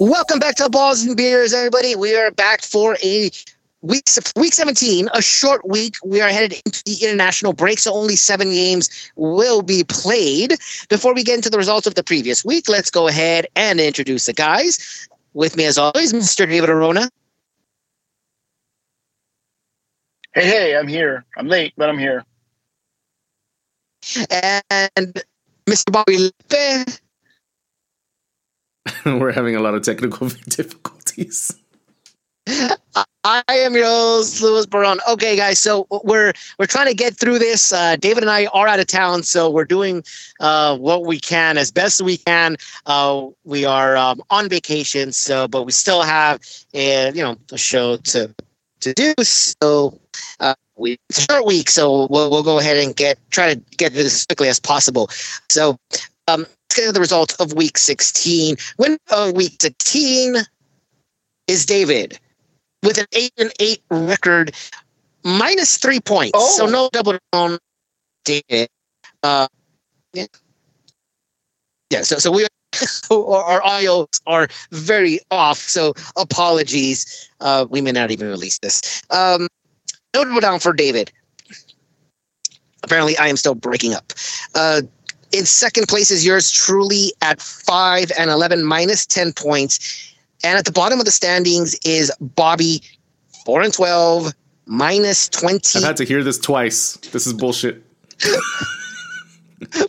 Welcome back to Balls and Beers, everybody. We are back for a week 17, a short week. We are headed into the international break, so only 7 games will be played. Before we get into the results of the previous week, let's go ahead and introduce the guys. With me, as always, Mr. David Arona. Hey, I'm here. I'm late, but I'm here. And Mr. Bobby Lepe. We're having a lot of technical difficulties. I am your host, Louis Barron. Okay, guys, so we're trying to get through this. David and I are out of town, so we're doing what we can as best we can. We are on vacation, so but we still have a show to do. So it's a short week, so we'll go ahead and try to get this as quickly as possible. So let's get to the results of Week 16. Winner of Week 16 is David, with an 8-8 record, minus 3 points. Oh. So no double down, David. So we our audios are very off, so apologies. We may not even release this. No double down for David. Apparently, I am still breaking up. In second place is yours truly at 5-11, minus 10 points. And at the bottom of the standings is Bobby, 4-12, minus 20. I've had to hear this twice. This is bullshit.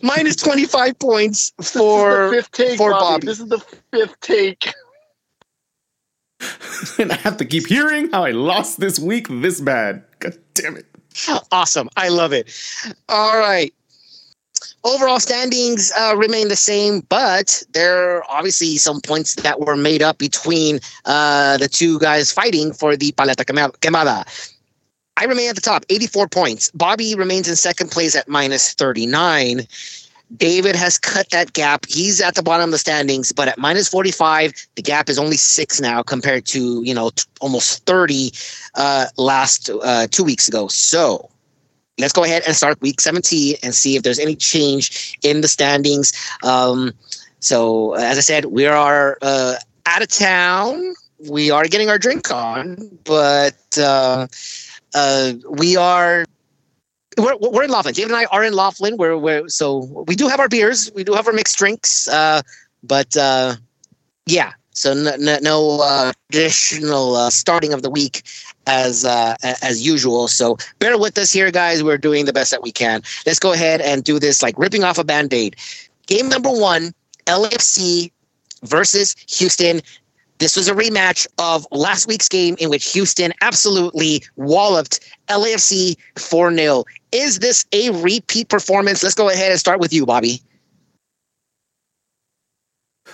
Minus 25 points for Bobby. This is the 5th take. And I have to keep hearing how I lost this week this bad. God damn it. Awesome. I love it. All right. Overall standings remain the same, but there are obviously some points that were made up between the two guys fighting for the Paleta Quemada. I remain at the top, 84 points. Bobby remains in second place at minus 39. David has cut that gap. He's at the bottom of the standings, but at minus 45, the gap is only 6 now compared to, almost 30 last 2 weeks ago. So let's go ahead and start Week 17 and see if there's any change in the standings. So, as I said, we are out of town. We are getting our drink on, but we're in Laughlin. David and I are in Laughlin. So we do have our beers. We do have our mixed drinks. So no traditional starting of the week as usual. So bear with us here, guys. We're doing the best that we can. Let's go ahead and do this like ripping off a Band-Aid. Game number 1, LAFC versus Houston. This was a rematch of last week's game in which Houston absolutely walloped LAFC 4-0. Is this a repeat performance? Let's go ahead and start with you, Bobby.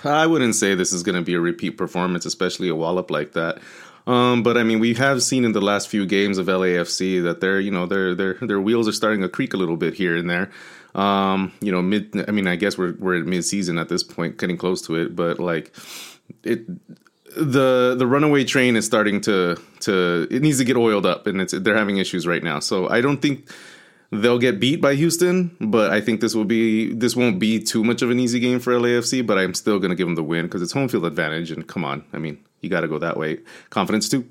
I wouldn't say this is going to be a repeat performance, especially a wallop like that. But I mean, we have seen in the last few games of LAFC that their wheels are starting to creak a little bit here and there. I guess we're at mid-season at this point, getting close to it. But like the runaway train is starting to it needs to get oiled up, and they're having issues right now. So I don't think they'll get beat by Houston, but I think this won't be too much of an easy game for LAFC, but I'm still going to give them the win because it's home field advantage, and come on, I mean, you got to go that way. Confidence too.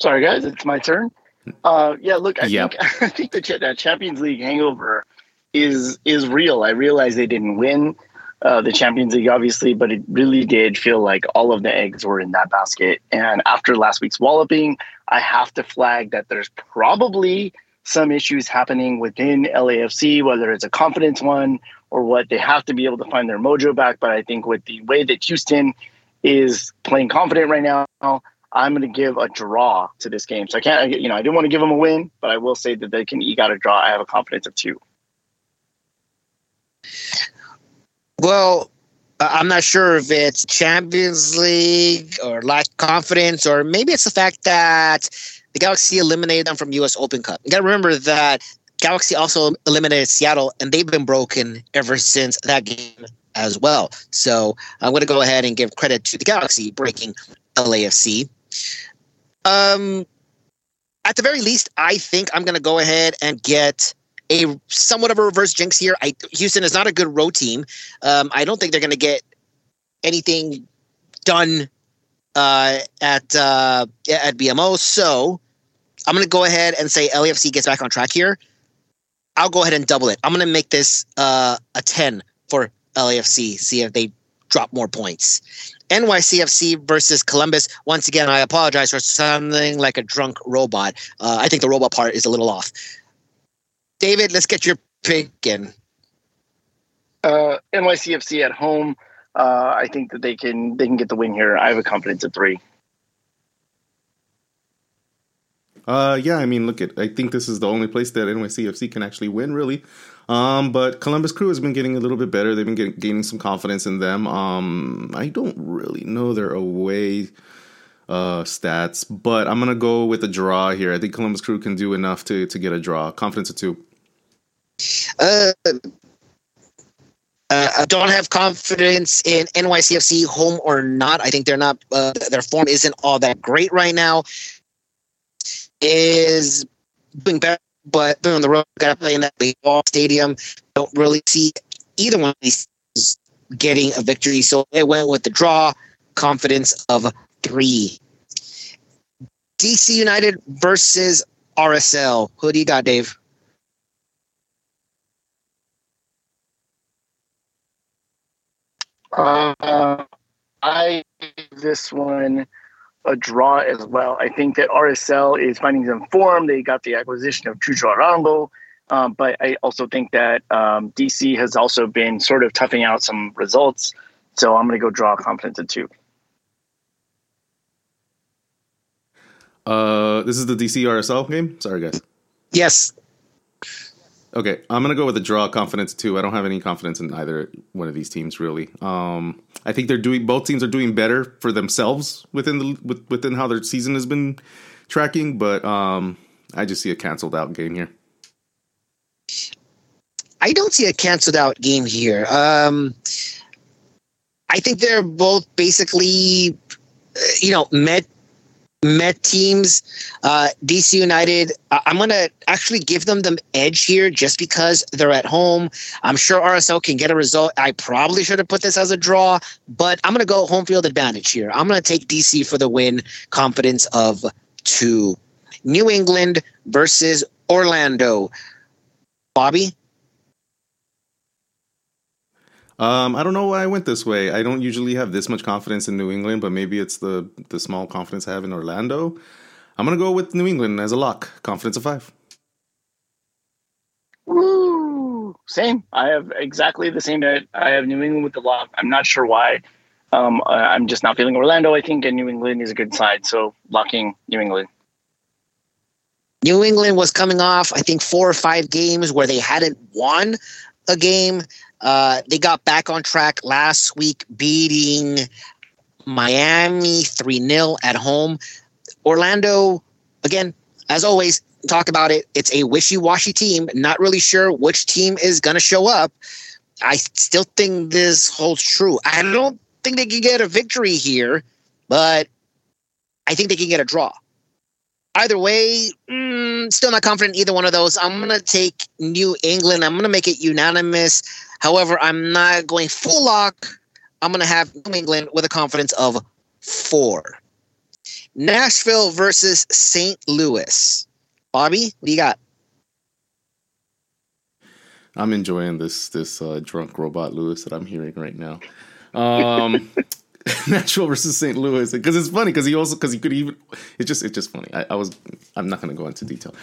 Sorry, guys, it's my turn. I think the Champions League hangover is real. I realize they didn't win the Champions League, obviously, but it really did feel like all of the eggs were in that basket. And after last week's walloping, I have to flag that there's probably some issues happening within LAFC, whether it's a confidence one or what. They have to be able to find their mojo back. But I think with the way that Houston is playing confident right now, I'm going to give a draw to this game. So I didn't want to give them a win, but I will say that they can eke out a draw. I have a confidence of 2. Well, I'm not sure if it's Champions League or lack confidence, or maybe it's the fact that the Galaxy eliminated them from U.S. Open Cup. You got to remember that Galaxy also eliminated Seattle, and they've been broken ever since that game as well. So I'm going to go ahead and give credit to the Galaxy breaking LAFC. At the very least, I think I'm going to go ahead and get a somewhat of a reverse jinx here. Houston is not a good road team. I don't think they're going to get anything done at BMO. So I'm going to go ahead and say LAFC gets back on track here. I'll go ahead and double it. I'm going to make this a 10 for LAFC. See if they drop more points. NYCFC versus Columbus. Once again, I apologize for sounding like a drunk robot. I think the robot part is a little off. David, let's get your pick in. NYCFC at home. I think that they can get the win here. I have a confidence of 3. Yeah, I mean, look, I think this is the only place that NYCFC can actually win, really. But Columbus Crew has been getting a little bit better. They've been gaining some confidence in them. I don't really know their away stats, but I'm going to go with a draw here. I think Columbus Crew can do enough to get a draw. Confidence of 2. I don't have confidence in NYCFC, home or not. I think they're not. Their form isn't all that great right now. Is doing better, but they're on the road. Got to play in that baseball stadium. Don't really see either one of these getting a victory. So they went with the draw. Confidence of 3. DC United versus RSL. Who do you got, Dave? I give this one a draw as well. I think that RSL is finding some form. They got the acquisition of Chucho Arango, but I also think that DC has also been sort of toughing out some results. So I'm going to go draw, confidence of 2. This is the DC RSL game? Sorry, guys. Yes. Okay, I'm going to go with a draw, confidence of 2. I don't have any confidence in either one of these teams, really. I think both teams are doing better for themselves within how their season has been tracking, but I just see a canceled out game here. I don't see a canceled out game here. I think they're both basically, met teams. DC United, I'm going to actually give them the edge here just because they're at home. I'm sure RSL can get a result. I probably should have put this as a draw, but I'm going to go home field advantage here. I'm going to take DC for the win, confidence of 2. New England versus Orlando. Bobby? I don't know why I went this way. I don't usually have this much confidence in New England, but maybe it's the small confidence I have in Orlando. I'm going to go with New England as a lock. Confidence of 5. Woo! Same. I have exactly the same. I have New England with the lock. I'm not sure why. I'm just not feeling Orlando, I think, and New England is a good side. So locking New England. New England was coming off, I think, 4 or 5 games where they hadn't won a game. They got back on track last week, beating Miami 3-0 at home. Orlando, again, as always, talk about it. It's a wishy-washy team. Not really sure which team is going to show up. I still think this holds true. I don't think they can get a victory here, but I think they can get a draw. Either way, still not confident in either one of those. I'm going to take New England. I'm going to make it unanimous. However, I'm not going full lock. I'm going to have New England with a confidence of 4. Nashville versus St. Louis. Bobby, what do you got? I'm enjoying this drunk robot Louis that I'm hearing right now. Nashville versus St. Louis, because it's funny it's just funny. I'm not going to go into detail.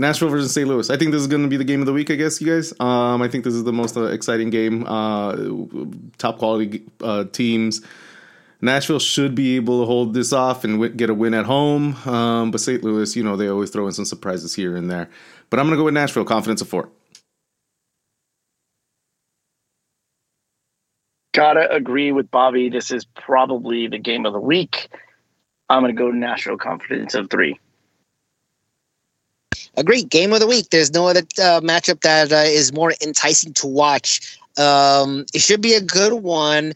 Nashville versus St. Louis. I think this is going to be the game of the week, I guess, you guys. I think this is the most exciting game. Top quality teams. Nashville should be able to hold this off and get a win at home. But St. Louis, they always throw in some surprises here and there. But I'm going to go with Nashville. Confidence of 4. Gotta agree with Bobby. This is probably the game of the week. I'm going to go to Nashville, confidence of 3. A great game of the week. There's no other matchup that is more enticing to watch. It should be a good one.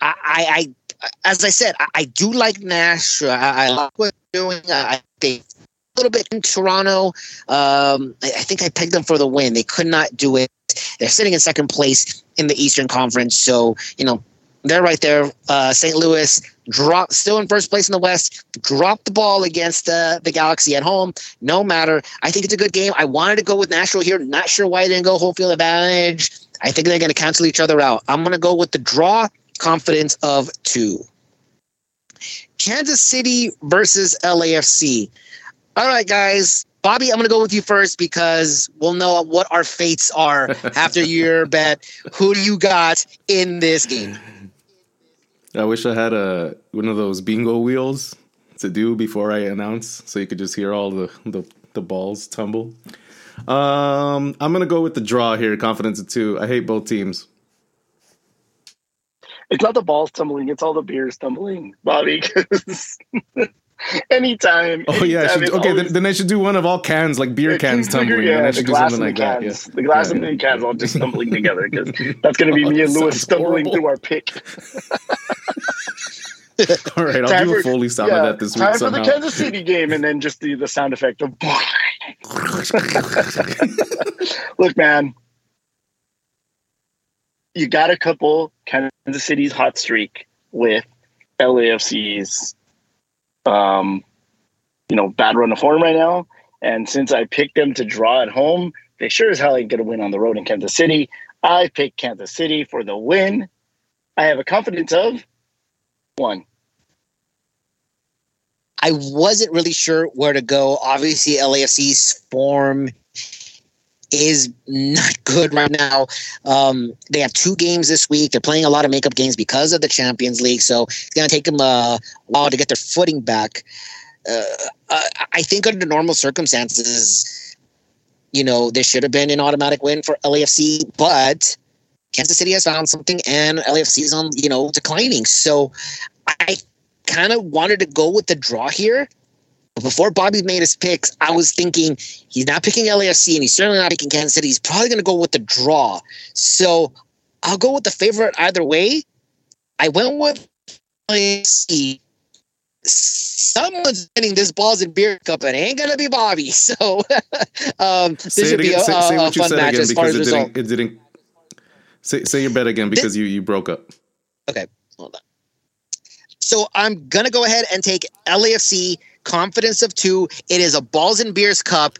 As I said, I do like Nashville. I like what they're doing. I think little bit in Toronto. I think I pegged them for the win. They could not do it. They're sitting in second place in the Eastern Conference. So, you know, they're right there. St. Louis dropped, still in first place in the West, dropped the ball against the Galaxy at home. No matter. I think it's a good game. I wanted to go with Nashville here. Not sure why I didn't go home field advantage. I think they're going to cancel each other out. I'm going to go with the draw, confidence of 2. Kansas City versus LAFC. All right, guys. Bobby, I'm going to go with you first because we'll know what our fates are after your bet. Who do you got in this game? I wish I had one of those bingo wheels to do before I announce so you could just hear all the balls tumble. I'm going to go with the draw here, confidence of 2. I hate both teams. It's not the balls tumbling. It's all the beers tumbling, Bobby. Anytime. Oh, yeah. Okay, then I should do one of all cans, like beer cans tumbling. Yeah, I should do something like that. Yeah. The glass and the cans all just tumbling together because that's going to be me and Louis stumbling horrible. Through our pick. All right, I'll do a Foley sound of that this week somehow. Time for the Kansas City game and then just the sound effect of... Look, man. You got a couple Kansas City's hot streak with LAFC's, bad run of form right now. And since I picked them to draw at home, they sure as hell ain't going to win on the road in Kansas City. I picked Kansas City for the win. I have a confidence of 1. I wasn't really sure where to go. Obviously, LAFC's form is not good right now. They have 2 games this week. They're playing a lot of makeup games because of the Champions League, so it's going to take them a while to get their footing back. I think under normal circumstances, there should have been an automatic win for LAFC, but Kansas City has found something, and LAFC is on, declining. So I kind of wanted to go with the draw here. Before Bobby made his picks, I was thinking he's not picking LAFC and he's certainly not picking Kansas City. He's probably going to go with the draw. So I'll go with the favorite either way. I went with LAFC. Someone's winning this Balls and Beer Cup, and it ain't going to be Bobby. So this should be a fun match as far as result. Say your bet again because you broke up. Okay, hold on. So I'm going to go ahead and take LAFC confidence of 2. It is a Balls and Beers Cup.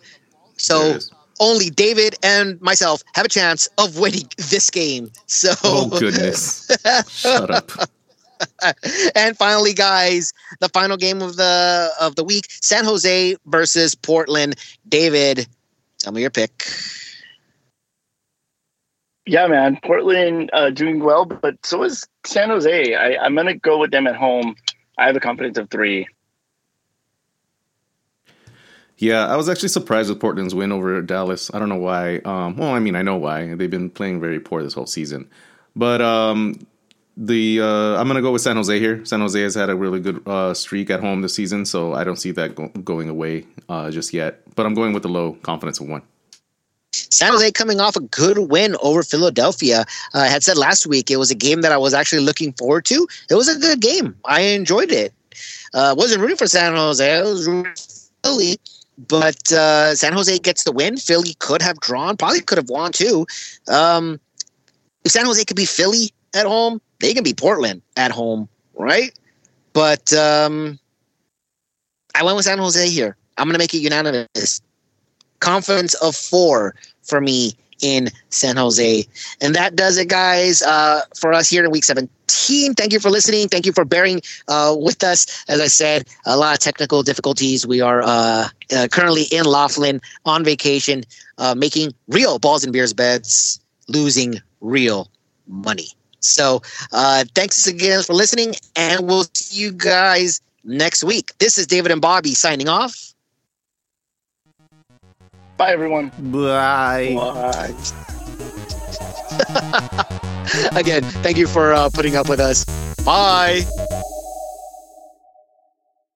So only David and myself have a chance of winning this game. So oh, goodness. Shut up. And finally, guys, the final game of the week, San Jose versus Portland. David, tell me your pick. Yeah, man, Portland doing well, but so is San Jose. I'm going to go with them at home. I have a confidence of 3. Yeah, I was actually surprised with Portland's win over Dallas. I don't know why. I know why. They've been playing very poor this whole season. But I'm going to go with San Jose here. San Jose has had a really good streak at home this season, so I don't see that going away just yet. But I'm going with the low confidence of 1. San Jose coming off a good win over Philadelphia. I had said last week it was a game that I was actually looking forward to. It was a good game. I enjoyed it. Wasn't rooting for San Jose. I was rooting for Philly. But San Jose gets the win. Philly could have drawn. Probably could have won too. If San Jose could be Philly at home, they can be Portland at home, right? But I went with San Jose here. I'm going to make it unanimous. Confidence of 4 for me in San Jose. And that does it, guys, for us here in Week 17. Thank you for listening. Thank you for bearing with us. As I said, a lot of technical difficulties. We are currently in Laughlin on vacation, making real Balls and Beers bets, losing real money. So thanks again for listening, and we'll see you guys next week. This is David and Bobby signing off. Bye, everyone. Bye. Again, thank you for putting up with us. Bye.